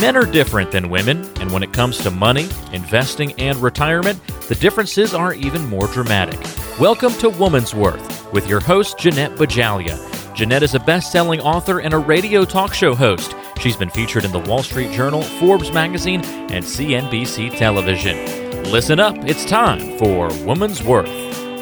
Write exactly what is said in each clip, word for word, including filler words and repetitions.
Men are different than women, and when it comes to money, investing, and retirement, the differences are even more dramatic. Welcome to Women's Worth with your host, Jeanette Bajalia. Jeanette is a best-selling author and a radio talk show host. She's been featured in the Wall Street Journal, Forbes magazine, and C N B C television. Listen up, it's time for Women's Worth.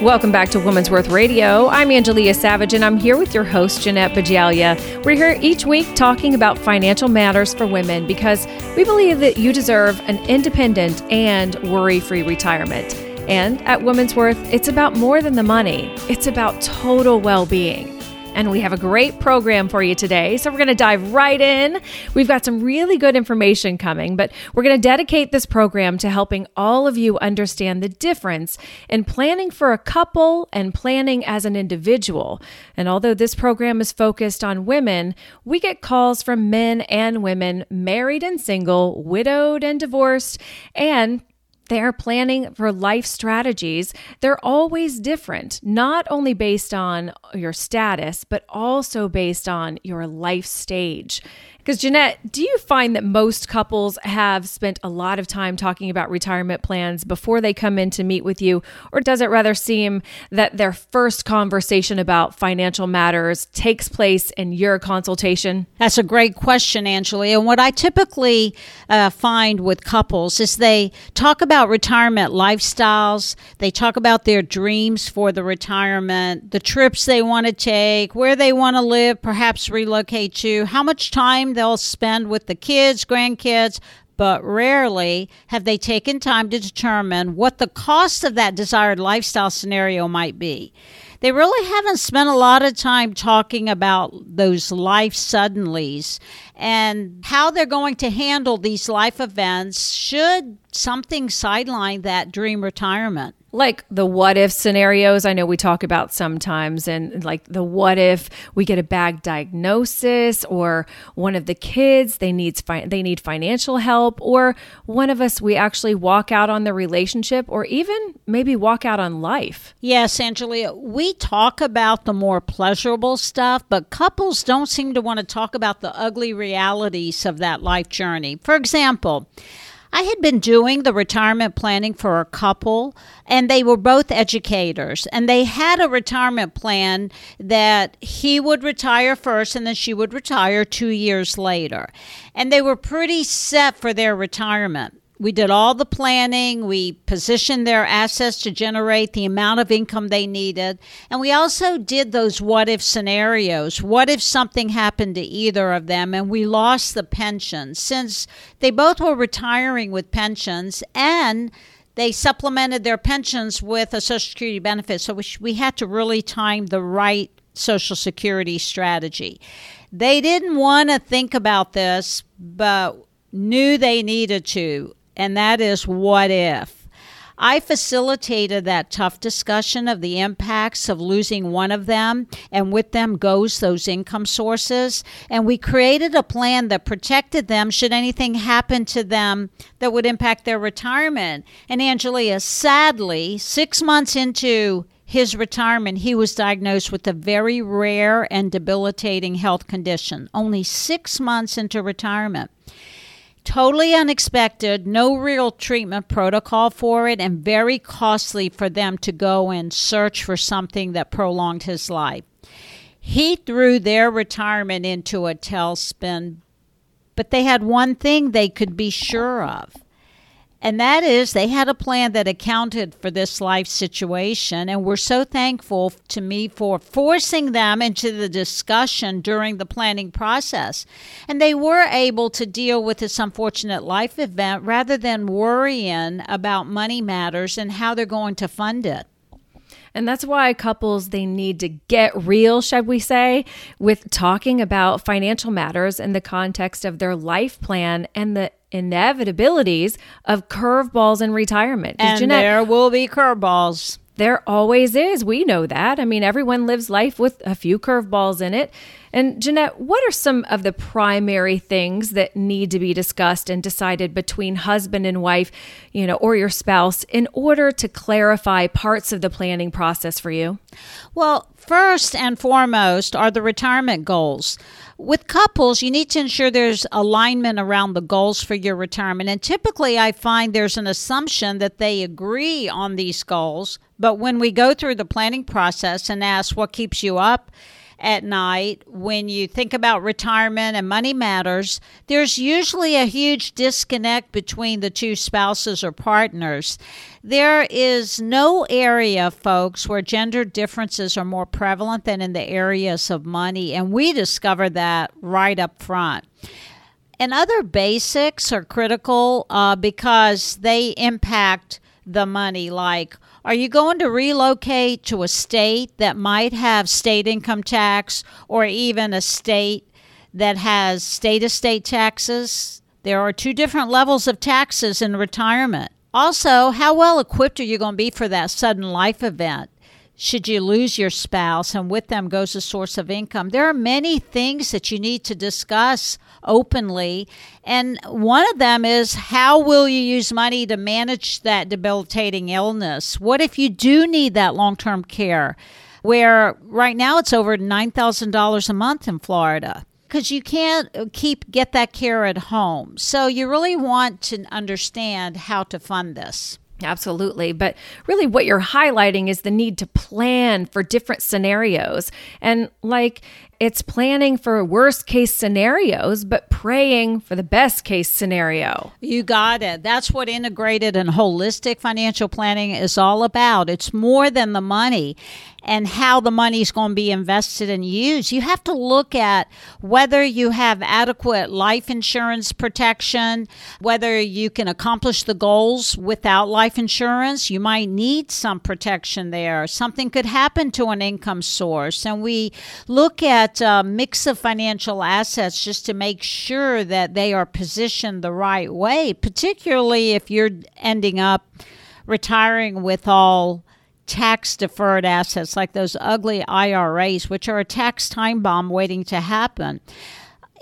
Welcome back to Women's Worth Radio. I'm Angelia Savage, and I'm here with your host, Jeanette Bajalia. We're here each week talking about financial matters for women because we believe that you deserve an independent and worry-free retirement. And at Women's Worth, it's about more than the money. It's about total well-being. And we have a great program for you today, so we're going to dive right in. We've got some really good information coming, but we're going to dedicate this program to helping all of you understand the difference in planning for a couple and planning as an individual. And although this program is focused on women, we get calls from men and women, married and single, widowed and divorced, and they are planning for life strategies. They're always different, not only based on your status, but also based on your life stage. Because Jeanette, do you find that most couples have spent a lot of time talking about retirement plans before they come in to meet with you? Or does it rather seem that their first conversation about financial matters takes place in your consultation? That's a great question, Angelia. And what I typically uh, find with couples is they talk about retirement lifestyles. They talk about their dreams for the retirement, the trips they want to take, where they want to live, perhaps relocate to, how much time they'll spend with the kids, grandkids, but rarely have they taken time to determine what the cost of that desired lifestyle scenario might be. They really haven't spent a lot of time talking about those life suddenlies and how they're going to handle these life events should something sideline that dream retirement. Like the what if scenarios, I know we talk about sometimes, and like the what if we get a bad diagnosis, or one of the kids they needs fi- they need financial help, or one of us we actually walk out on the relationship, or even maybe walk out on life. Yes, Angelia, we talk about the more pleasurable stuff, but couples don't seem to want to talk about the ugly realities of that life journey. For example, I had been doing the retirement planning for a couple, and they were both educators, and they had a retirement plan that he would retire first and then she would retire two years later. And they were pretty set for their retirement. We did all the planning, we positioned their assets to generate the amount of income they needed, and we also did those what-if scenarios. What if something happened to either of them and we lost the pension? Since they both were retiring with pensions, and they supplemented their pensions with a Social Security benefit, so we had to really time the right Social Security strategy. They didn't want to think about this, but knew they needed to. And that is what if. I facilitated that tough discussion of the impacts of losing one of them, and with them goes those income sources. And we created a plan that protected them should anything happen to them that would impact their retirement. And Angelia, sadly, six months into his retirement, he was diagnosed with a very rare and debilitating health condition, only six months into retirement. Totally unexpected, no real treatment protocol for it, and very costly for them to go and search for something that prolonged his life. He threw their retirement into a tailspin, but they had one thing they could be sure of, and that is they had a plan that accounted for this life situation, and we're so thankful to me for forcing them into the discussion during the planning process. And they were able to deal with this unfortunate life event rather than worrying about money matters and how they're going to fund it. And that's why couples, they need to get real, should we say, with talking about financial matters in the context of their life plan and the inevitabilities of curveballs in retirement. And Jeanette, there will be curveballs. There always is. We know that. I mean, everyone lives life with a few curveballs in it. And Jeanette, what are some of the primary things that need to be discussed and decided between husband and wife, you know, or your spouse in order to clarify parts of the planning process for you? Well, First and foremost are the retirement goals. With couples, you need to ensure there's alignment around the goals for your retirement. And typically, I find there's an assumption that they agree on these goals. But when we go through the planning process and ask what keeps you up at night, when you think about retirement and money matters, there's usually a huge disconnect between the two spouses or partners. There is no area, folks, where gender differences are more prevalent than in the areas of money, and we discover that right up front. And other basics are critical uh, because they impact the money, like, are you going to relocate to a state that might have state income tax, or even a state that has state estate taxes? There are two different levels of taxes in retirement. Also, how well equipped are you going to be for that sudden life event? Should you lose your spouse, and with them goes a source of income? There are many things that you need to discuss openly. And one of them is, how will you use money to manage that debilitating illness? What if you do need that long-term care, where right now it's over nine thousand dollars a month in Florida? Because you can't keep get that care at home. So you really want to understand how to fund this. Absolutely. But really what you're highlighting is the need to plan for different scenarios. And like, it's planning for worst case scenarios, but praying for the best case scenario. You got it. That's what integrated and holistic financial planning is all about. It's more than the money and how the money's going to be invested and used. You have to look at whether you have adequate life insurance protection, whether you can accomplish the goals without life insurance. You might need some protection there. Something could happen to an income source. And we look at a mix of financial assets just to make sure that they are positioned the right way, particularly if you're ending up retiring with all tax-deferred assets like those ugly I R As, which are a tax time bomb waiting to happen.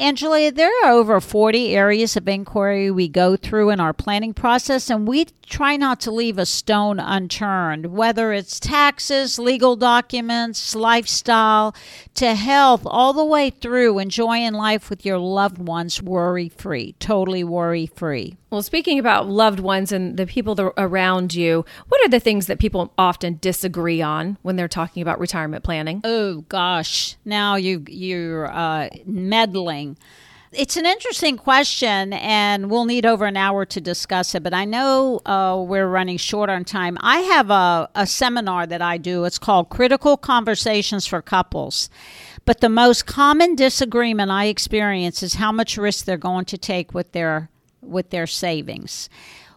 Angelia, there are over forty areas of inquiry we go through in our planning process, and we try not to leave a stone unturned, whether it's taxes, legal documents, lifestyle, to health, all the way through enjoying life with your loved ones worry-free, totally worry-free. Well, speaking about loved ones and the people that are around you, what are the things that people often disagree on when they're talking about retirement planning? Oh, gosh. Now you, you're uh, meddling. It's an interesting question, and we'll need over an hour to discuss it, but I know uh, we're running short on time. I have a, a seminar that I do. It's called Critical Conversations for Couples. But the most common disagreement I experience is how much risk they're going to take with their with their savings.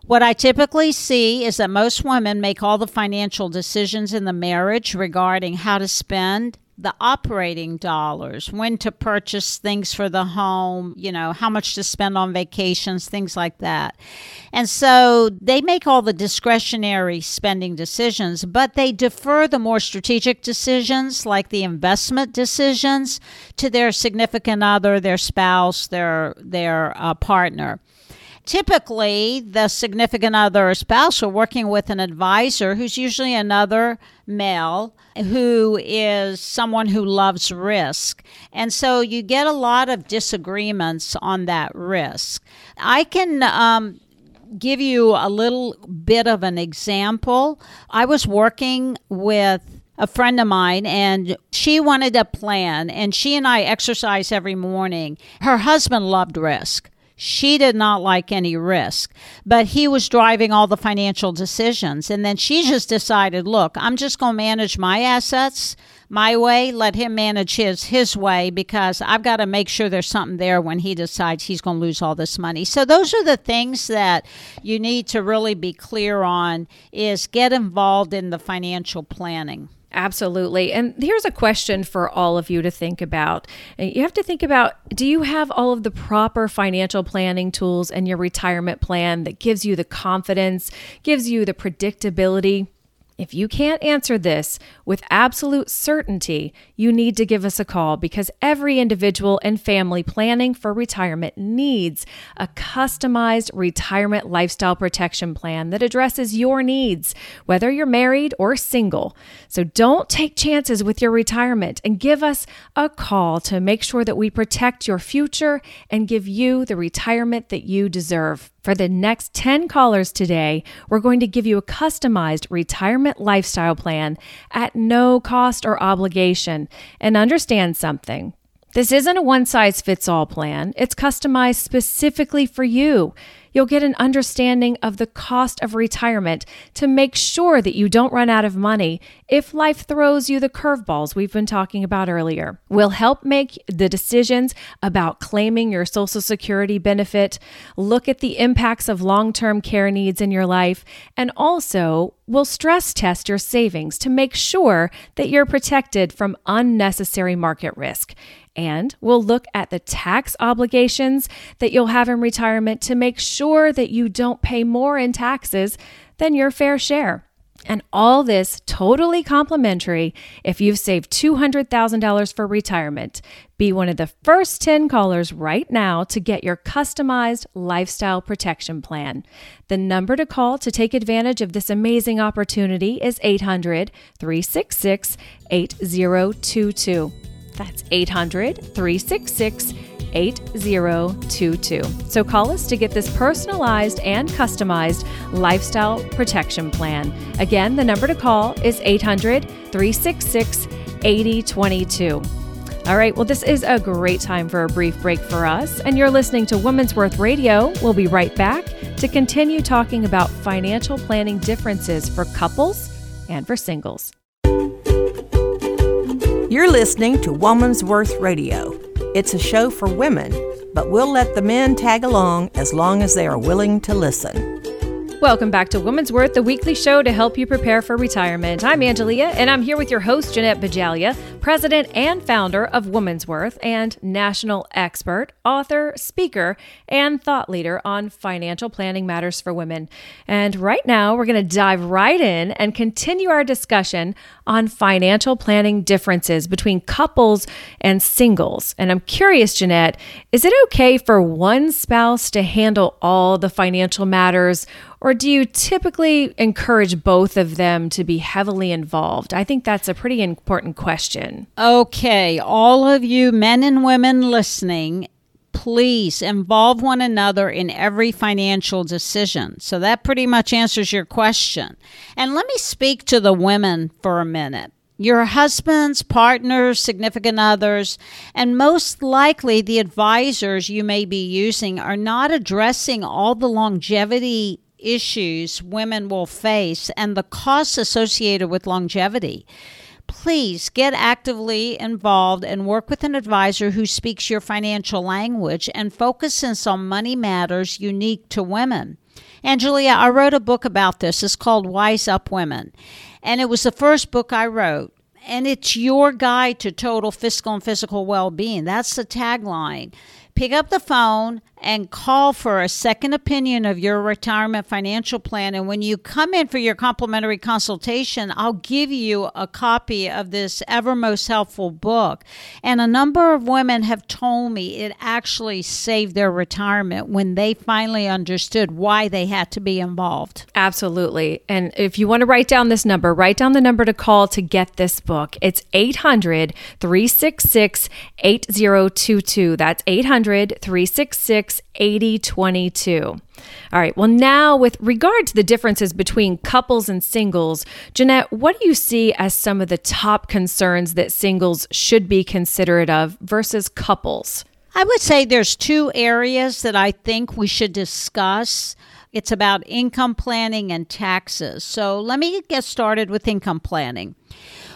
What I typically see is that most women make all the financial decisions in the marriage regarding how to spend the operating dollars, when to purchase things for the home, you know, how much to spend on vacations, things like that. And so they make all the discretionary spending decisions, but they defer the more strategic decisions, like the investment decisions, to their significant other, their spouse, their, their uh, partner. Typically, the significant other or spouse are working with an advisor who's usually another male who is someone who loves risk. And so you get a lot of disagreements on that risk. I can um, give you a little bit of an example. I was working with a friend of mine, and she wanted a plan, and she and I exercise every morning. Her husband loved risk. She did not like any risk, but he was driving all the financial decisions. And then she just decided, look, I'm just going to manage my assets my way, let him manage his his way, because I've got to make sure there's something there when he decides he's going to lose all this money. So those are the things that you need to really be clear on, is get involved in the financial planning. Absolutely. And here's a question for all of you to think about. You have to think about, do you have all of the proper financial planning tools in your retirement plan that gives you the confidence, gives you the predictability, If you can't answer this with absolute certainty, you need to give us a call because every individual and family planning for retirement needs a customized retirement lifestyle protection plan that addresses your needs, whether you're married or single. So don't take chances with your retirement and give us a call to make sure that we protect your future and give you the retirement that you deserve. For the next ten callers today, we're going to give you a customized retirement lifestyle plan at no cost or obligation. And understand something. This isn't a one-size-fits-all plan. It's customized specifically for you. You'll get an understanding of the cost of retirement to make sure that you don't run out of money if life throws you the curveballs we've been talking about earlier. We'll help make the decisions about claiming your Social Security benefit, look at the impacts of long-term care needs in your life, and also we'll stress test your savings to make sure that you're protected from unnecessary market risk. And we'll look at the tax obligations that you'll have in retirement to make sure that you don't pay more in taxes than your fair share. And all this totally complimentary if you've saved two hundred thousand dollars for retirement. Be one of the first ten callers right now to get your customized lifestyle protection plan. The number to call to take advantage of this amazing opportunity is eight hundred, three six six, eight zero two two. That's eight hundred, three six six, eight zero two two. So call us to get this personalized and customized lifestyle protection plan. Again, the number to call is eight hundred, three six six, eight zero two two. All right, well, this is a great time for a brief break for us, and you're listening to Women's Worth Radio. We'll be right back to continue talking about financial planning differences for couples and for singles. You're listening to Woman's Worth Radio. It's a show for women, but we'll let the men tag along as long as they are willing to listen. Welcome back to Woman's Worth, the weekly show to help you prepare for retirement. I'm Angelia, and I'm here with your host, Jeanette Bajalia, president and founder of Woman's Worth and national expert, author, speaker, and thought leader on financial planning matters for women. And right now, we're going to dive right in and continue our discussion on financial planning differences between couples and singles. And I'm curious, Jeanette, is it okay for one spouse to handle all the financial matters, or do you typically encourage both of them to be heavily involved? I think that's a pretty important question. Okay, all of you men and women listening, please involve one another in every financial decision. So that pretty much answers your question. And let me speak to the women for a minute. Your husbands, partners, significant others, and most likely the advisors you may be using are not addressing all the longevity issues women will face and the costs associated with longevity. Please get actively involved and work with an advisor who speaks your financial language and focuses on money matters unique to women. Angelia, I wrote a book about this. It's called Wise Up Women, and it was the first book I wrote, and it's your guide to total fiscal and physical well-being. That's the tagline. Pick up the phone and call for a second opinion of your retirement financial plan. And when you come in for your complimentary consultation, I'll give you a copy of this ever most helpful book. And a number of women have told me it actually saved their retirement when they finally understood why they had to be involved. Absolutely. And if you want to write down this number, write down the number to call to get this book. It's eight hundred, three six six, eight zero two two. That's eight hundred, three six six, eight zero two two. All right. Well, now with regard to the differences between couples and singles, Jeanette, what do you see as some of the top concerns that singles should be considerate of versus couples? I would say there's two areas that I think we should discuss. It's about income planning and taxes. So let me get started with income planning.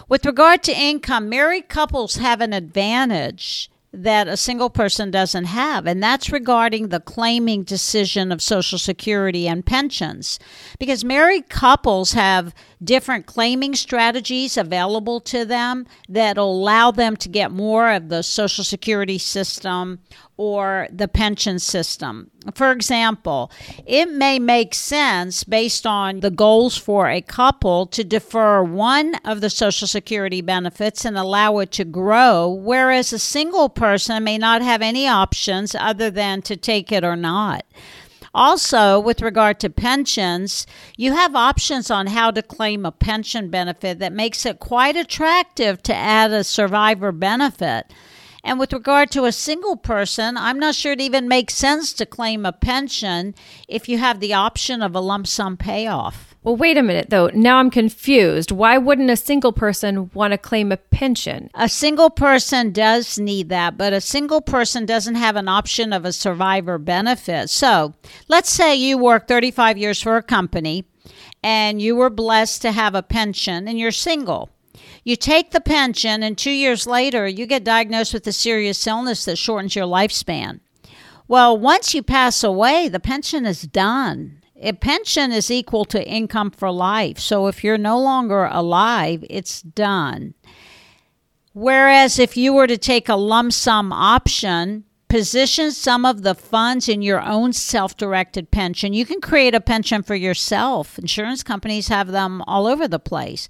With regard to income, married couples have an advantage that a single person doesn't have, and that's regarding the claiming decision of Social Security and pensions, because married couples have different claiming strategies available to them that allow them to get more of the Social Security system or the pension system. For example, it may make sense based on the goals for a couple to defer one of the Social Security benefits and allow it to grow, whereas a single person may not have any options other than to take it or not. Also, with regard to pensions, you have options on how to claim a pension benefit that makes it quite attractive to add a survivor benefit. And with regard to a single person, I'm not sure it even makes sense to claim a pension if you have the option of a lump sum payoff. Well, wait a minute, though. Now I'm confused. Why wouldn't a single person want to claim a pension? A single person does need that, but a single person doesn't have an option of a survivor benefit. So let's say you work thirty-five years for a company and you were blessed to have a pension and you're single. You take the pension, and two years later, you get diagnosed with a serious illness that shortens your lifespan. Well, once you pass away, the pension is done. A pension is equal to income for life. So if you're no longer alive, it's done. Whereas if you were to take a lump sum option, position some of the funds in your own self-directed pension. You can create a pension for yourself. Insurance companies have them all over the place.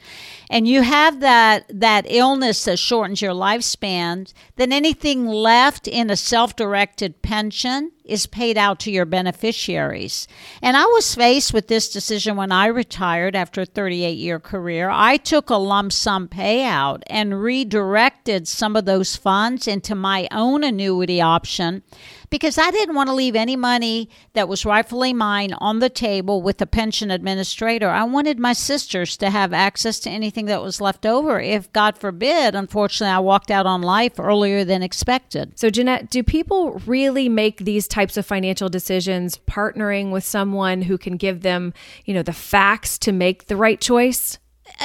And you have that, that illness that shortens your lifespan, then anything left in a self-directed pension is paid out to your beneficiaries. And I was faced with this decision when I retired after a thirty-eight year career. I took a lump sum payout and redirected some of those funds into my own annuity option because I didn't want to leave any money that was rightfully mine on the table with the pension administrator. I wanted my sisters to have access to anything that was left over if, God forbid, unfortunately, I walked out on life earlier than expected. So, Jeanette, do people really make these types of financial decisions, partnering with someone who can give them, you know, the facts to make the right choice?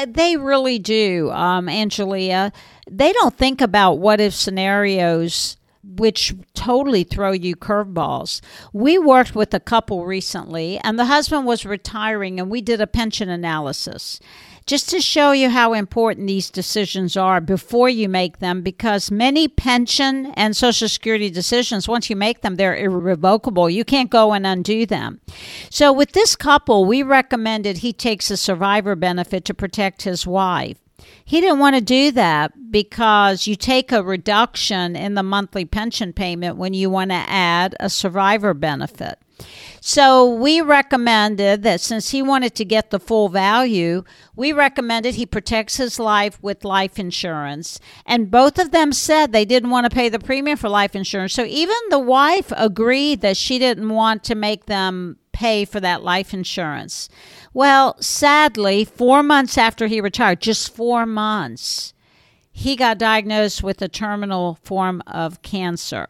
They really do, um, Angelia. They don't think about what if scenarios, which totally throw you curveballs. We worked with a couple recently, and the husband was retiring, and we did a pension analysis, just to show you how important these decisions are before you make them, because many pension and Social Security decisions, once you make them, they're irrevocable. You can't go and undo them. So with this couple, we recommended he takes a survivor benefit to protect his wife. He didn't want to do that because you take a reduction in the monthly pension payment when you want to add a survivor benefit. So we recommended that since he wanted to get the full value, we recommended he protects his life with life insurance. And both of them said they didn't want to pay the premium for life insurance. So even the wife agreed that she didn't want to make them pay for that life insurance. Well, sadly, four months after he retired, just four months, he got diagnosed with a terminal form of cancer.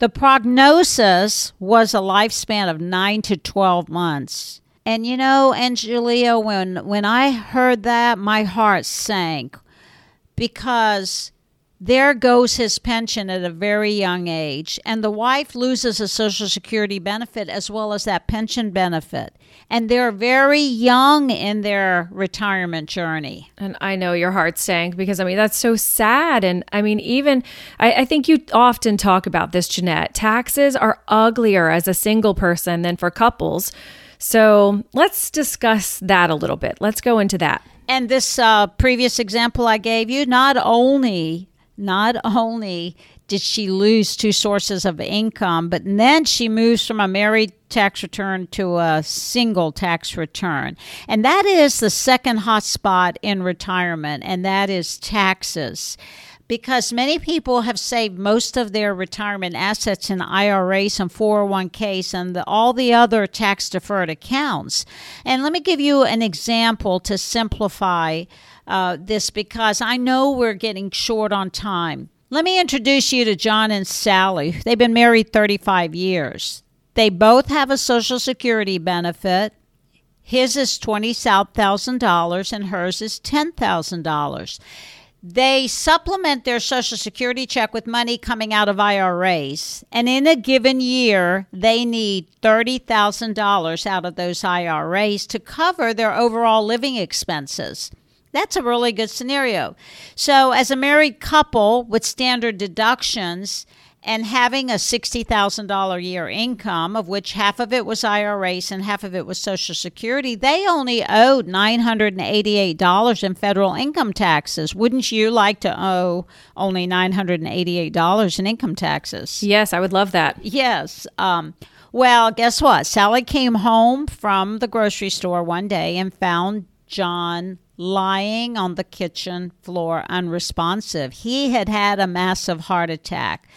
The prognosis was a lifespan of nine to twelve months. And you know, Angelia, when, when I heard that, my heart sank because there goes his pension at a very young age. And the wife loses a Social Security benefit as well as that pension benefit. And they're very young in their retirement journey. And I know your heart sank because, I mean, that's so sad. And I mean, even, I, I think you often talk about this, Jeanette, taxes are uglier as a single person than for couples. So let's discuss that a little bit. Let's go into that. And this uh, previous example I gave you, not only, not only did she lose two sources of income, but then she moves from a married tax return to a single tax return. And that is the second hot spot in retirement, and that is taxes. Because many people have saved most of their retirement assets in I R As and four oh one k's and the, all the other tax-deferred accounts. And let me give you an example to simplify uh, this because I know we're getting short on time. Let me introduce you to John and Sally. They've been married thirty-five years. They both have a Social Security benefit. His is twenty thousand dollars and hers is ten thousand dollars. They supplement their Social Security check with money coming out of I R As. And in a given year, they need thirty thousand dollars out of those I R As to cover their overall living expenses. That's a really good scenario. So as a married couple with standard deductions and having a sixty thousand dollars a year income, of which half of it was I R As and half of it was Social Security, they only owed nine hundred eighty-eight dollars in federal income taxes. Wouldn't you like to owe only nine hundred eighty-eight dollars in income taxes? Yes, I would love that. Yes. Um, well, guess what? Sally came home from the grocery store one day and found John lying on the kitchen floor, unresponsive. He had had a massive heart attack.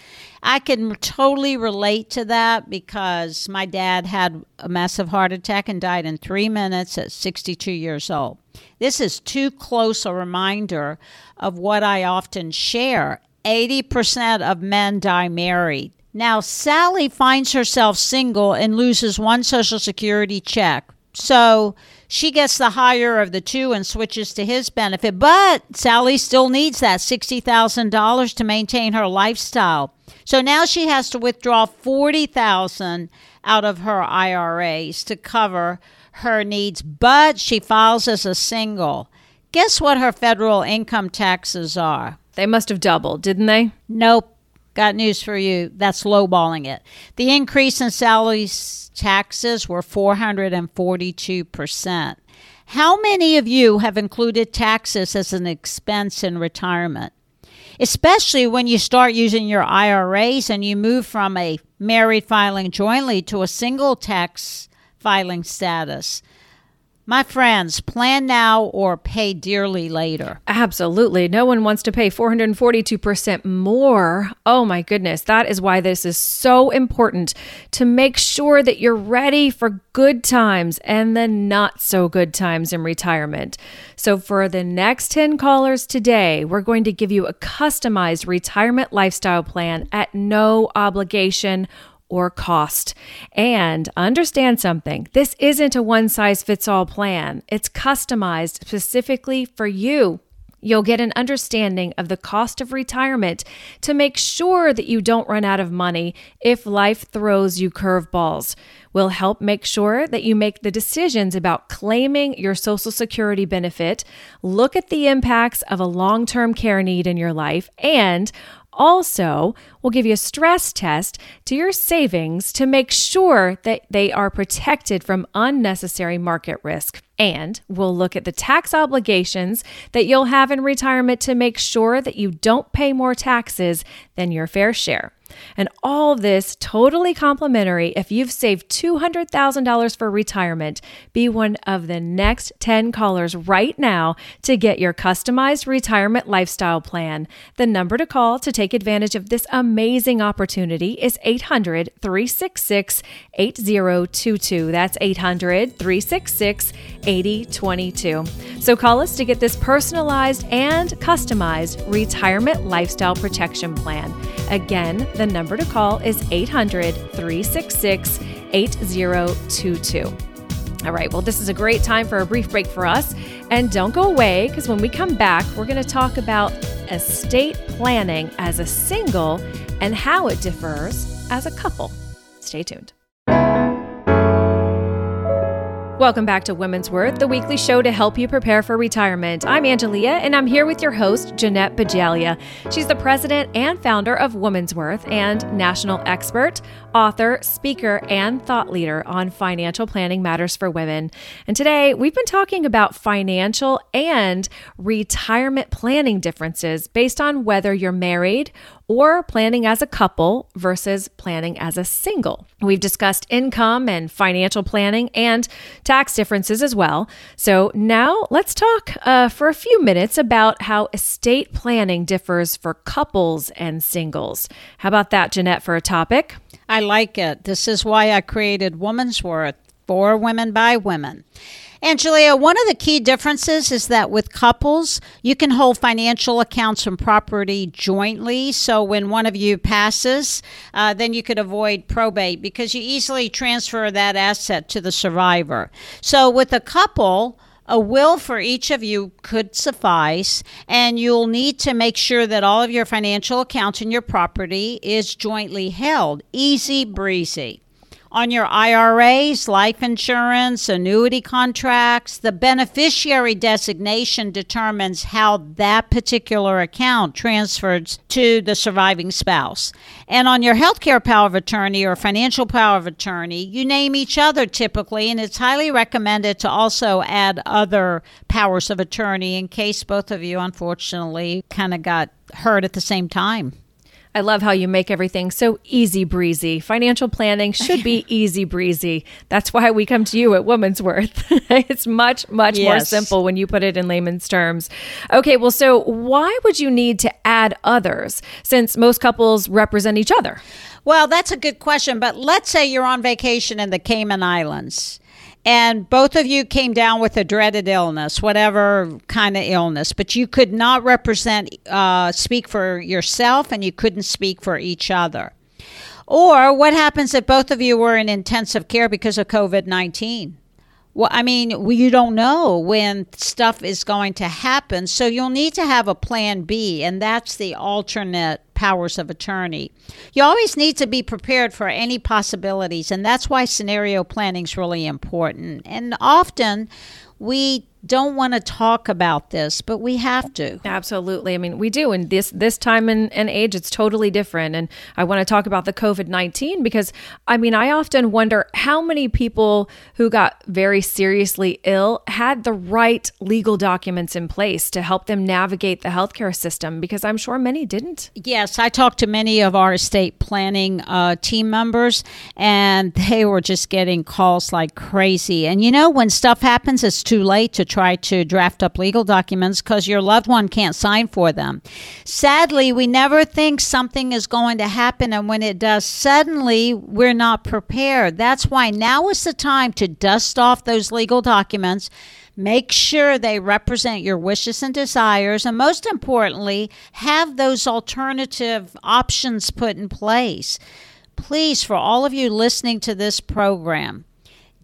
I can totally relate to that because my dad had a massive heart attack and died in three minutes at sixty-two years old. This is too close a reminder of what I often share. eighty percent of men die married. Now, Sally finds herself single and loses one Social Security check. So she gets the higher of the two and switches to his benefit. But Sally still needs that sixty thousand dollars to maintain her lifestyle. So now she has to withdraw forty thousand dollars out of her I R As to cover her needs, but she files as a single. Guess what her federal income taxes are? They must have doubled, didn't they? Nope. Got news for you. That's lowballing it. The increase in Sally's taxes were four hundred forty-two percent. How many of you have included taxes as an expense in retirement? Especially when you start using your I R As and you move from a married filing jointly to a single tax filing status. My friends, plan now or pay dearly later. Absolutely. No one wants to pay four hundred forty-two percent more. Oh my goodness. That is why this is so important, to make sure that you're ready for good times and the not so good times in retirement. So for the next ten callers today, we're going to give you a customized retirement lifestyle plan at no obligation or cost. And understand something, this isn't a one-size-fits-all plan. It's customized specifically for you. You'll get an understanding of the cost of retirement to make sure that you don't run out of money if life throws you curveballs. We'll help make sure that you make the decisions about claiming your Social Security benefit, look at the impacts of a long-term care need in your life, and also, we'll give you a stress test to your savings to make sure that they are protected from unnecessary market risk. And we'll look at the tax obligations that you'll have in retirement to make sure that you don't pay more taxes than your fair share. And all this totally complimentary if you've saved two hundred thousand dollars for retirement. Be one of the next ten callers right now to get your customized retirement lifestyle plan. The number to call to take advantage of this amazing opportunity is eight hundred, three six six, eight zero two two. That's eight hundred, three six six, eight zero two two. So call us to get this personalized and customized retirement lifestyle protection plan. Again, the number to call is eight hundred, three six six, eight zero two two. All right, well, this is a great time for a brief break for us. And don't go away, because when we come back, we're going to talk about estate planning as a single and how it differs as a couple. Stay tuned. Welcome back to Women's Worth, the weekly show to help you prepare for retirement. I'm Angelia, and I'm here with your host, Jeanette Bajalia. She's the president and founder of Women's Worth and national expert, author, speaker, and thought leader on financial planning matters for women. And today, we've been talking about financial and retirement planning differences based on whether you're married or planning as a couple versus planning as a single. We've discussed income and financial planning and tax differences as well. So now let's talk uh, for a few minutes about how estate planning differs for couples and singles. How about that, Jeanette, for a topic? I like it. This is why I created Women's Worth, for women by women. Angelia, one of the key differences is that with couples, you can hold financial accounts and property jointly. So when one of you passes, uh, then you could avoid probate because you easily transfer that asset to the survivor. So with a couple, a will for each of you could suffice, and you'll need to make sure that all of your financial accounts and your property is jointly held. Easy breezy. on your I R As, life insurance, annuity contracts. The beneficiary designation determines how that particular account transfers to the surviving spouse. And on your healthcare power of attorney or financial power of attorney, you name each other typically, and it's highly recommended to also add other powers of attorney in case both of you, unfortunately, kind of got hurt at the same time. I love how you make everything so easy breezy. Financial planning should be easy breezy. That's why we come to you at Women's Worth. It's much, much yes. more simple when you put it in layman's terms. Okay, well, so why would you need to add others since most couples represent each other? Well, that's a good question, but let's say you're on vacation in the Cayman Islands. And both of you came down with a dreaded illness, whatever kind of illness, but you could not represent, uh, speak for yourself, and you couldn't speak for each other. Or what happens if both of you were in intensive care because of covid nineteen? Well, I mean, well, you don't know when stuff is going to happen, so you'll need to have a plan B, and that's the alternate powers of attorney. You always need to be prepared for any possibilities, and that's why scenario planning is really important. And often we don't want to talk about this, but we have to. Absolutely. I mean, we do. And this this time and, and age, it's totally different. And I want to talk about the covid nineteen because, I mean, I often wonder how many people who got very seriously ill had the right legal documents in place to help them navigate the healthcare system, because I'm sure many didn't. Yes, I talked to many of our estate planning uh, team members, and they were just getting calls like crazy. And, you know, when stuff happens, it's too late to try to draft up legal documents because your loved one can't sign for them. Sadly, we never think something is going to happen, and when it does, suddenly we're not prepared. That's why now is the time to dust off those legal documents, make sure they represent your wishes and desires, and most importantly, have those alternative options put in place. Please, for all of you listening to this program,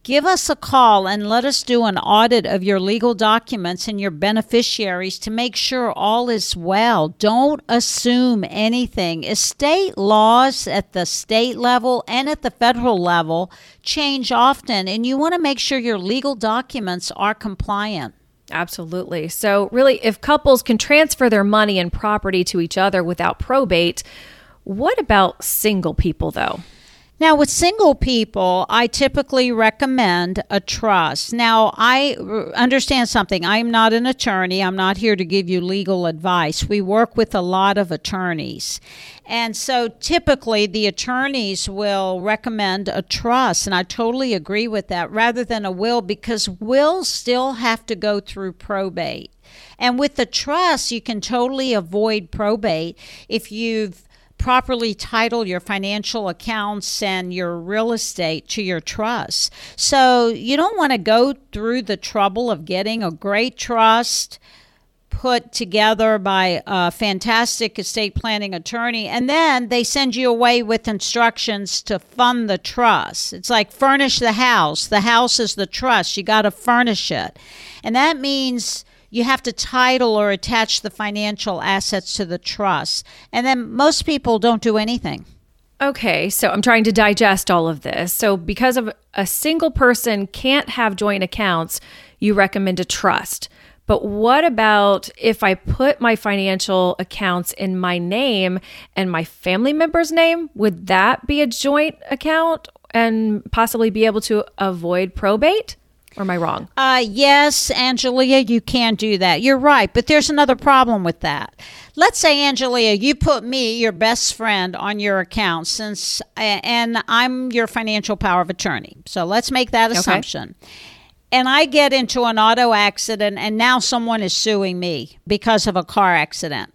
give us a call and let us do an audit of your legal documents and your beneficiaries to make sure all is well. Don't assume anything. Estate laws at the state level and at the federal level change often, and you want to make sure your legal documents are compliant. Absolutely. So really, if couples can transfer their money and property to each other without probate, what about single people, though? Now, with single people, I typically recommend a trust. Now, I understand something. I'm not an attorney. I'm not here to give you legal advice. We work with a lot of attorneys. And so typically the attorneys will recommend a trust, and I totally agree with that, rather than a will, because wills still have to go through probate. And with the trust, you can totally avoid probate if you've properly title your financial accounts and your real estate to your trust. So you don't want to go through the trouble of getting a great trust put together by a fantastic estate planning attorney, and then they send you away with instructions to fund the trust. It's like furnish the house. The house is the trust. You got to furnish it. And that means you have to title or attach the financial assets to the trust. And then most people don't do anything. Okay, so I'm trying to digest all of this. So because of a single person can't have joint accounts, you recommend a trust. But what about if I put my financial accounts in my name and my family member's name? Would that be a joint account and possibly be able to avoid probate? Or am I wrong? Uh, yes, Angelia, you can do that. You're right, but there's another problem with that. Let's say, Angelia, you put me, your best friend, on your account, since, and I'm your financial power of attorney. So let's make that assumption. Okay. And I get into an auto accident, and now someone is suing me because of a car accident.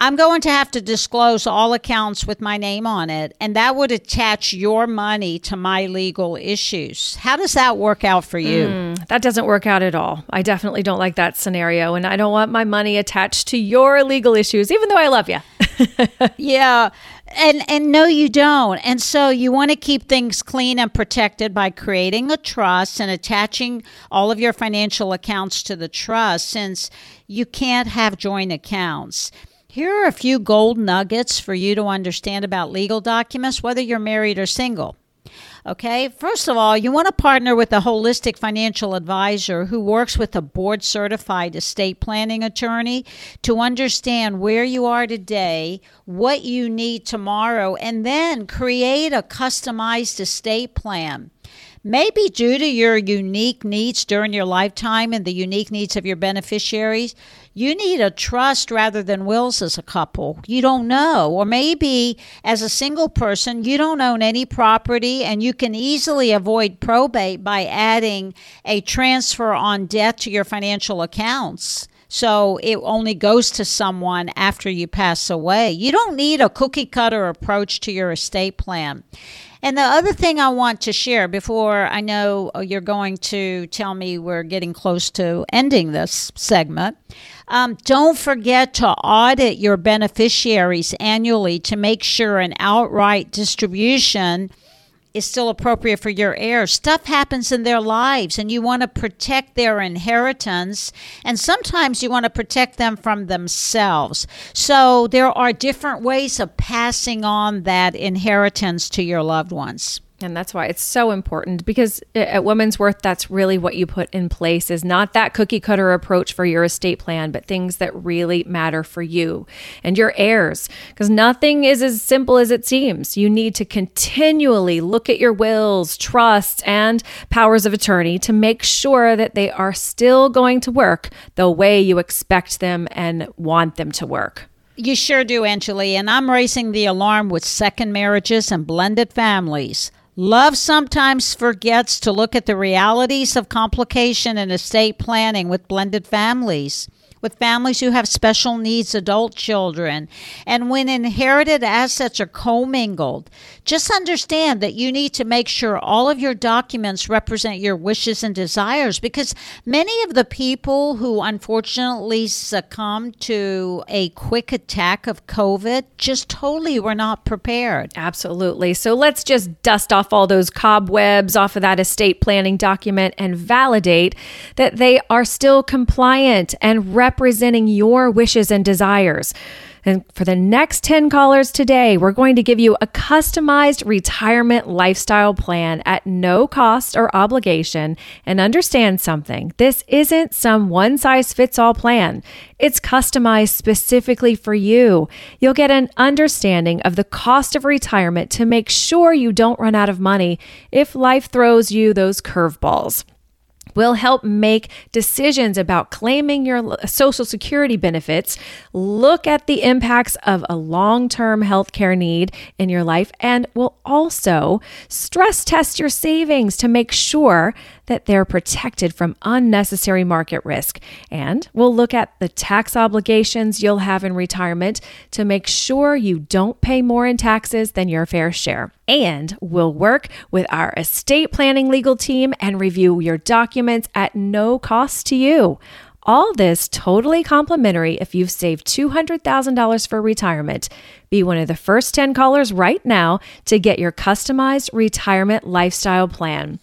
I'm going to have to disclose all accounts with my name on it, and that would attach your money to my legal issues. How does that work out for you? Mm, that doesn't work out at all. I definitely don't like that scenario, and I don't want my money attached to your legal issues, even though I love you. Yeah. And and no, you don't. And so you want to keep things clean and protected by creating a trust and attaching all of your financial accounts to the trust, since you can't have joint accounts. Here are a few gold nuggets for you to understand about legal documents, whether you're married or single. Okay, first of all, you want to partner with a holistic financial advisor who works with a board-certified estate planning attorney to understand where you are today, what you need tomorrow, and then create a customized estate plan. Maybe due to your unique needs during your lifetime and the unique needs of your beneficiaries, you need a trust rather than wills as a couple. You don't know. Or maybe as a single person, you don't own any property and you can easily avoid probate by adding a transfer on death to your financial accounts. So it only goes to someone after you pass away. You don't need a cookie-cutter approach to your estate plan. And the other thing I want to share before I know you're going to tell me we're getting close to ending this segment, um, don't forget to audit your beneficiaries annually to make sure an outright distribution is still appropriate for your heirs. Stuff happens in their lives, and you want to protect their inheritance, and sometimes you want to protect them from themselves. So there are different ways of passing on that inheritance to your loved ones. And that's why it's so important, because at Women's Worth, that's really what you put in place, is not that cookie cutter approach for your estate plan, but things that really matter for you and your heirs, because nothing is as simple as it seems. You need to continually look at your wills, trusts, and powers of attorney to make sure that they are still going to work the way you expect them and want them to work. You sure do, Angelia. And I'm raising the alarm with second marriages and blended families. Love sometimes forgets to look at the realities of complication in estate planning with blended families, with families who have special needs adult children. And when inherited assets are commingled, just understand that you need to make sure all of your documents represent your wishes and desires, because many of the people who unfortunately succumbed to a quick attack of COVID just totally were not prepared. Absolutely. So let's just dust off all those cobwebs off of that estate planning document and validate that they are still compliant and represented. Representing your wishes and desires. And for the next ten callers today, we're going to give you a customized retirement lifestyle plan at no cost or obligation. And understand something, this isn't some one-size-fits-all plan. It's customized specifically for you. You'll get an understanding of the cost of retirement to make sure you don't run out of money if life throws you those curveballs. We'll help make decisions about claiming your Social Security benefits, look at the impacts of a long-term healthcare need in your life, and we'll also stress test your savings to make sure that they're protected from unnecessary market risk. And we'll look at the tax obligations you'll have in retirement to make sure you don't pay more in taxes than your fair share. And we'll work with our estate planning legal team and review your documents at no cost to you. All this totally complimentary if you've saved two hundred thousand dollars for retirement. Be one of the first ten callers right now to get your customized retirement lifestyle plan.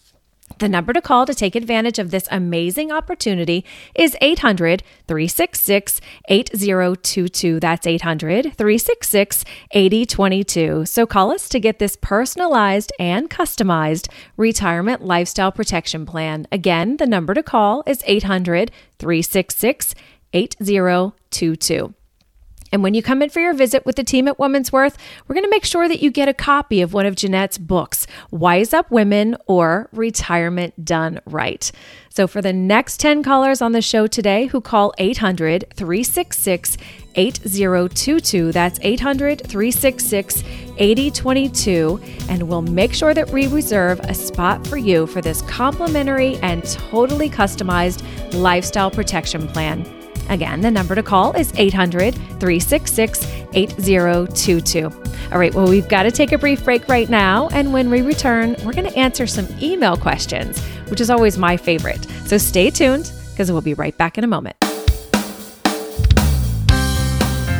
The number to call to take advantage of this amazing opportunity is eight hundred, three six six, eight zero two two. That's eight hundred, three six six, eight zero two two. So call us to get this personalized and customized retirement lifestyle protection plan. Again, the number to call is eight hundred, three six six, eight zero two two. And when you come in for your visit with the team at Women's Worth, we're going to make sure that you get a copy of one of Jeanette's books, Wise Up Women or Retirement Done Right. So for the next ten callers on the show today who call eight hundred, three six six, eight zero two two, that's eight hundred, three six six, eight zero two two, and we'll make sure that we reserve a spot for you for this complimentary and totally customized lifestyle protection plan. Again, the number to call is eight hundred, three six six, eight zero two two. All right, well, we've got to take a brief break right now. And when we return, we're going to answer some email questions, which is always my favorite. So stay tuned, because we'll be right back in a moment.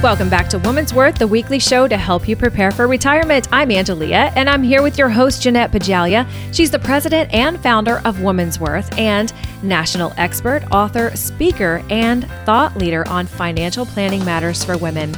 Welcome back to Women's Worth, the weekly show to help you prepare for retirement. I'm Angelia, and I'm here with your host, Jeanette Bajalia. She's the president and founder of Women's Worth and national expert, author, speaker, and thought leader on financial planning matters for women.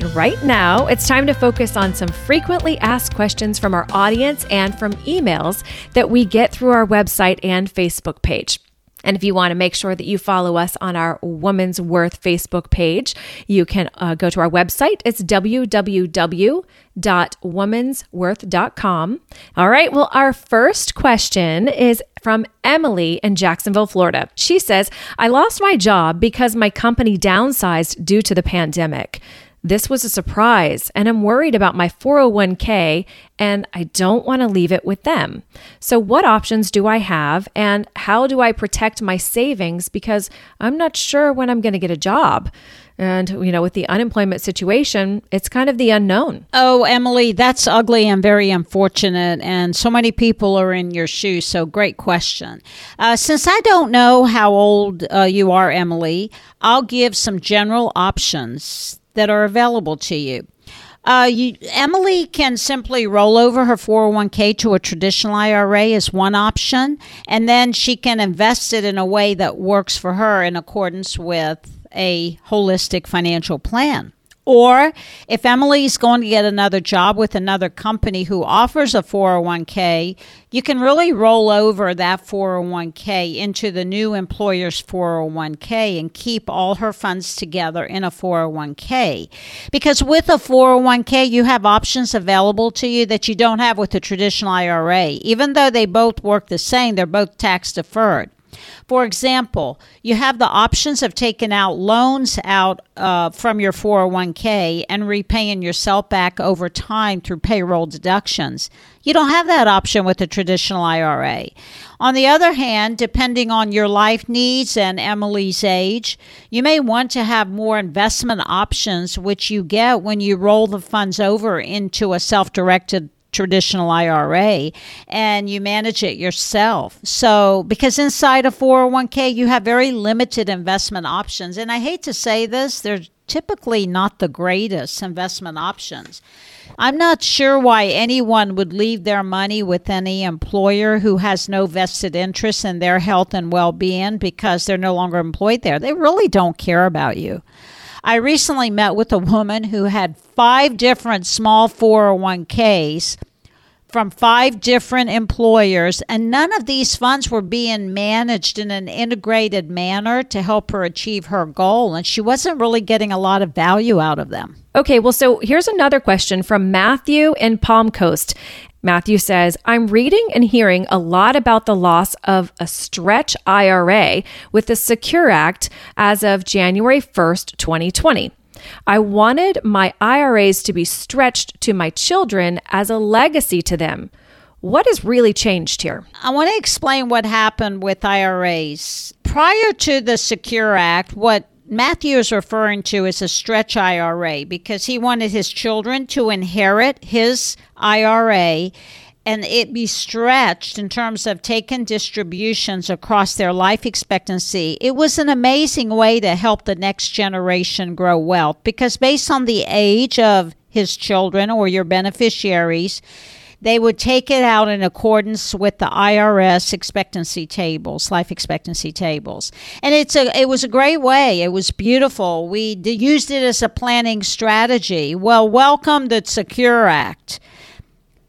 And right now, it's time to focus on some frequently asked questions from our audience and from emails that we get through our website and Facebook page. And if you want to make sure that you follow us on our Women's Worth Facebook page, you can uh, go to our website. It's w w w dot womens worth dot com. All right. Well, our first question is from Emily in Jacksonville, Florida. She says, I lost my job because my company downsized due to the pandemic. This was a surprise, and I'm worried about my four oh one k, and I don't want to leave it with them. So what options do I have, and how do I protect my savings? Because I'm not sure when I'm going to get a job. And, you know, with the unemployment situation, it's kind of the unknown. Oh, Emily, that's ugly and very unfortunate. And so many people are in your shoes. So great question. Uh, since I don't know how old uh, you are, Emily, I'll give some general options that are available to you. Uh, you. Emily can simply roll over her four oh one k to a traditional I R A is one option, and then she can invest it in a way that works for her in accordance with a holistic financial plan. Or if Emily's going to get another job with another company who offers a four oh one k, you can really roll over that four oh one k into the new employer's four oh one k and keep all her funds together in a four oh one k. Because with a four oh one k, you have options available to you that you don't have with a traditional I R A. Even though they both work the same, they're both tax deferred. For example, you have the options of taking out loans out uh, from your four oh one k and repaying yourself back over time through payroll deductions. You don't have that option with a traditional I R A. On the other hand, depending on your life needs and Emily's age, you may want to have more investment options, which you get when you roll the funds over into a self-directed traditional I R A and you manage it yourself. So, because inside a four oh one k, you have very limited investment options. And I hate to say this, they're typically not the greatest investment options. I'm not sure why anyone would leave their money with any employer who has no vested interest in their health and well-being because they're no longer employed there. They really don't care about you. I recently met with a woman who had five different small four oh one k's from five different employers, and none of these funds were being managed in an integrated manner to help her achieve her goal, and she wasn't really getting a lot of value out of them. Okay, well, so here's another question from Matthew in Palm Coast. Matthew says, I'm reading and hearing a lot about the loss of a stretch I R A with the SECURE Act as of January first, twenty twenty. I wanted my I R As to be stretched to my children as a legacy to them. What has really changed here? I want to explain what happened with I R As. Prior to the SECURE Act, what Matthew is referring to as a stretch I R A because he wanted his children to inherit his I R A and it be stretched in terms of taking distributions across their life expectancy. It was an amazing way to help the next generation grow wealth because based on the age of his children or your beneficiaries, they would take it out in accordance with the I R S expectancy tables, life expectancy tables. And it's a it was a great way. It was beautiful. We d- used it as a planning strategy. Well, welcome the SECURE Act.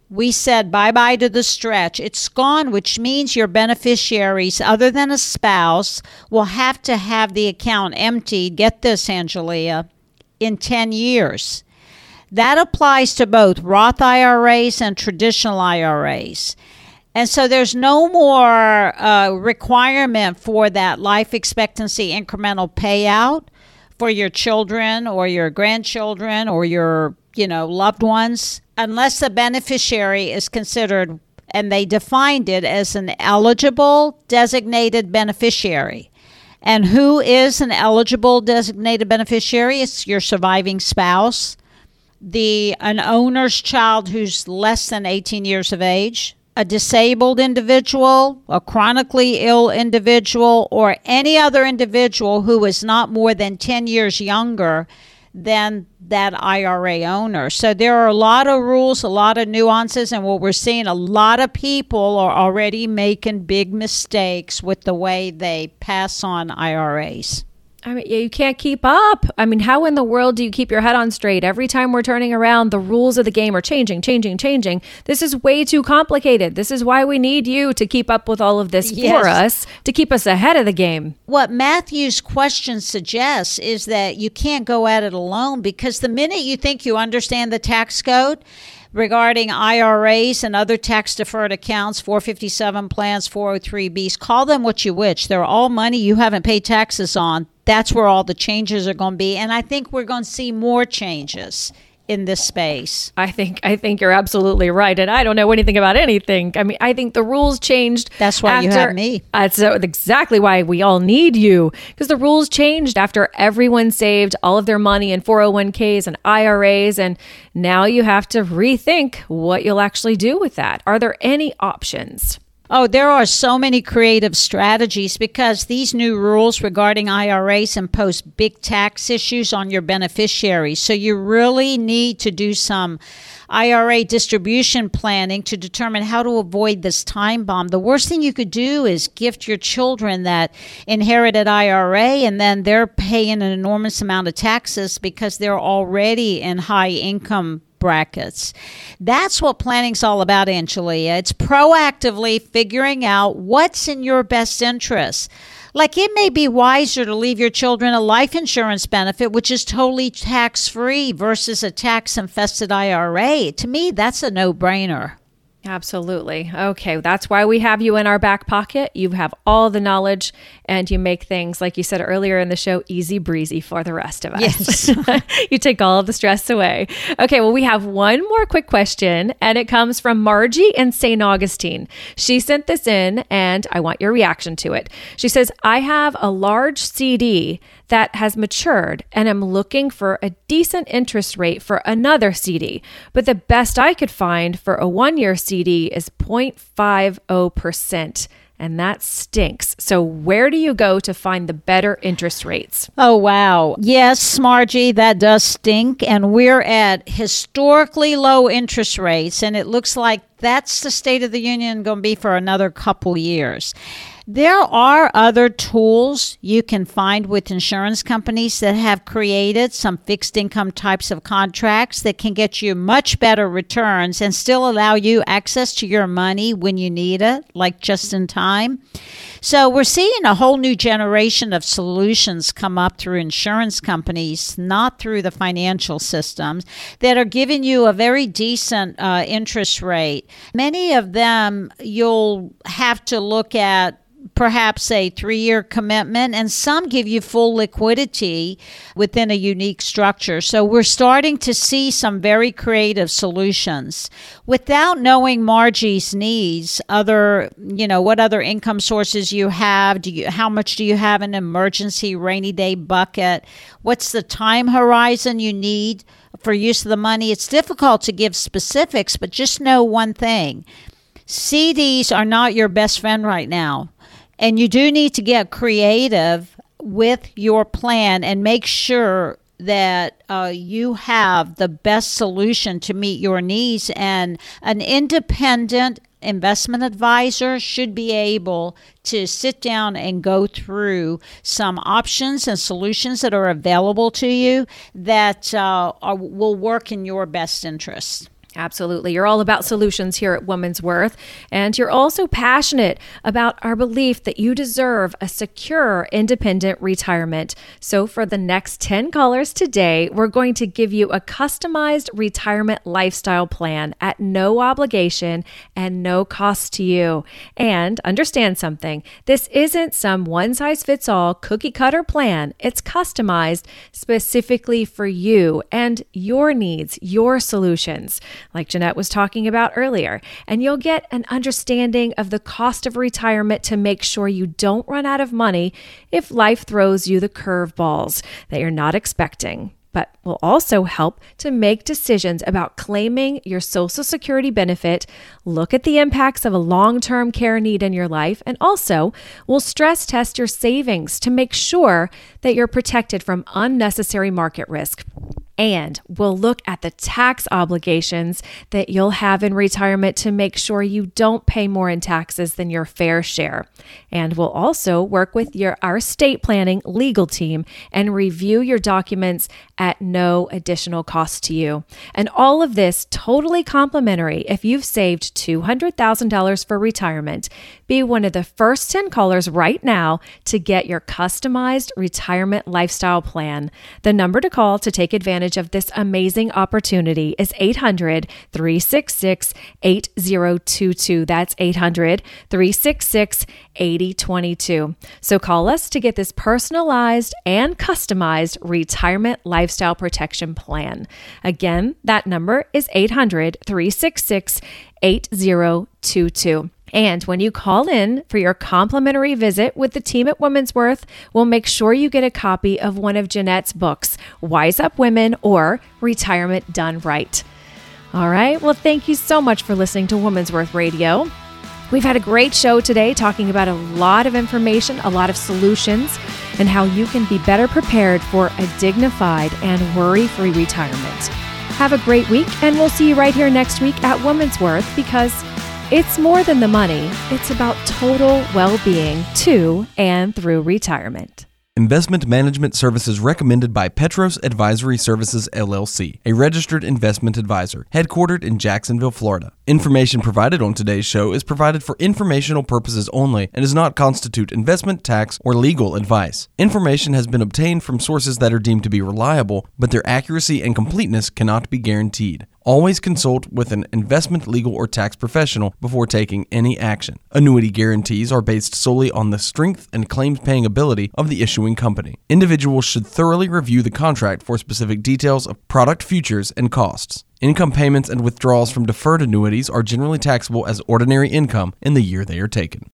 We said bye-bye to the stretch. It's gone, which means your beneficiaries, other than a spouse, will have to have the account emptied, get this, Angelia, in ten years. That applies to both Roth I R As and traditional I R As. And so there's no more uh, requirement for that life expectancy incremental payout for your children or your grandchildren or your, you know, loved ones, unless the beneficiary is considered, and they defined it as an eligible designated beneficiary. And who is an eligible designated beneficiary? It's your surviving spouse, the an owner's child who's less than eighteen years of age, a disabled individual, a chronically ill individual, or any other individual who is not more than ten years younger than that I R A owner. So there are a lot of rules, a lot of nuances, and what we're seeing, a lot of people are already making big mistakes with the way they pass on I R As. I mean, you can't keep up. I mean, how in the world do you keep your head on straight? Every time we're turning around, the rules of the game are changing, changing, changing. This is way too complicated. This is why we need you to keep up with all of this yes. for us, to keep us ahead of the game. What Matthew's question suggests is that you can't go at it alone, because the minute you think you understand the tax code regarding I R As and other tax-deferred accounts, four fifty-seven plans, four oh three B's, call them what you wish. They're all money you haven't paid taxes on. That's where all the changes are going to be. And I think we're going to see more changes in this space. I think I think you're absolutely right. And I don't know anything about anything. I mean, I think the rules changed. That's why after, you have me. That's uh, so exactly why we all need you, because the rules changed after everyone saved all of their money in four oh one k's and I R As. And now you have to rethink what you'll actually do with that. Are there any options? Oh, there are so many creative strategies, because these new rules regarding I R As impose big tax issues on your beneficiaries. So you really need to do some I R A distribution planning to determine how to avoid this time bomb. The worst thing you could do is gift your children that inherited I R A, and then they're paying an enormous amount of taxes because they're already in high income brackets. That's what planning's all about, Angelia. It's proactively figuring out what's in your best interest. Like, it may be wiser to leave your children a life insurance benefit, which is totally tax-free, versus a tax-infested I R A. To me, that's a no-brainer. Absolutely. Okay. That's why we have you in our back pocket. You have all the knowledge, and you make things, like you said earlier in the show, easy breezy for the rest of us. Yes. You take all of the stress away. Okay. Well, we have one more quick question, and it comes from Margie in Saint Augustine. She sent this in, and I want your reaction to it. She says, I have a large C D that has matured, and I'm looking for a decent interest rate for another C D, but the best I could find for a one-year C D C D is zero point five zero percent, and that stinks. So where do you go to find the better interest rates? Oh, wow. Yes, Margie, that does stink. And we're at historically low interest rates, and it looks like that's the state of the union going to be for another couple years. There are other tools you can find with insurance companies that have created some fixed income types of contracts that can get you much better returns and still allow you access to your money when you need it, like just in time. So we're seeing a whole new generation of solutions come up through insurance companies, not through the financial systems, that are giving you a very decent uh, interest rate. Many of them you'll have to look at perhaps a three-year commitment, and some give you full liquidity within a unique structure. So we're starting to see some very creative solutions. Without knowing Margie's needs, other, you know, what other income sources you have, do you, how much do you have in an emergency rainy day bucket, what's the time horizon you need for use of the money? It's difficult to give specifics, but just know one thing. C Ds are not your best friend right now. And you do need to get creative with your plan and make sure that uh, you have the best solution to meet your needs. And an independent investment advisor should be able to sit down and go through some options and solutions that are available to you that uh, are, will work in your best interest. Absolutely. You're all about solutions here at Women's Worth. And you're also passionate about our belief that you deserve a secure, independent retirement. So for the next ten callers today, we're going to give you a customized retirement lifestyle plan at no obligation and no cost to you. And understand something, this isn't some one-size-fits-all cookie-cutter plan. It's customized specifically for you and your needs, your solutions, like Jeanette was talking about earlier. And you'll get an understanding of the cost of retirement to make sure you don't run out of money if life throws you the curveballs that you're not expecting, but will also help to make decisions about claiming your Social Security benefit, look at the impacts of a long-term care need in your life, and also will stress test your savings to make sure that you're protected from unnecessary market risk. And we'll look at the tax obligations that you'll have in retirement to make sure you don't pay more in taxes than your fair share. And we'll also work with your our estate planning legal team and review your documents at no additional cost to you. And all of this totally complimentary if you've saved two hundred thousand dollars for retirement. Be one of the first ten callers right now to get your customized retirement lifestyle plan. The number to call to take advantage of this amazing opportunity is eight hundred, three six six, eight zero two two. That's eight hundred, three six six, eight zero two two. So call us to get this personalized and customized retirement lifestyle protection plan. Again, that number is eight hundred, three six six, eight zero two two. And when you call in for your complimentary visit with the team at Women's Worth, we'll make sure you get a copy of one of Jeanette's books, Wise Up Women or Retirement Done Right. All right. Well, thank you so much for listening to Women's Worth Radio. We've had a great show today talking about a lot of information, a lot of solutions, and how you can be better prepared for a dignified and worry-free retirement. Have a great week, and we'll see you right here next week at Women's Worth, because it's more than the money. It's about total well-being to and through retirement. Investment management services recommended by Petros Advisory Services, L L C, a registered investment advisor, headquartered in Jacksonville, Florida. Information provided on today's show is provided for informational purposes only and does not constitute investment, tax, or legal advice. Information has been obtained from sources that are deemed to be reliable, but their accuracy and completeness cannot be guaranteed. Always consult with an investment, legal, or tax professional before taking any action. Annuity guarantees are based solely on the strength and claims-paying ability of the issuing company. Individuals should thoroughly review the contract for specific details of product features and costs. Income payments and withdrawals from deferred annuities are generally taxable as ordinary income in the year they are taken.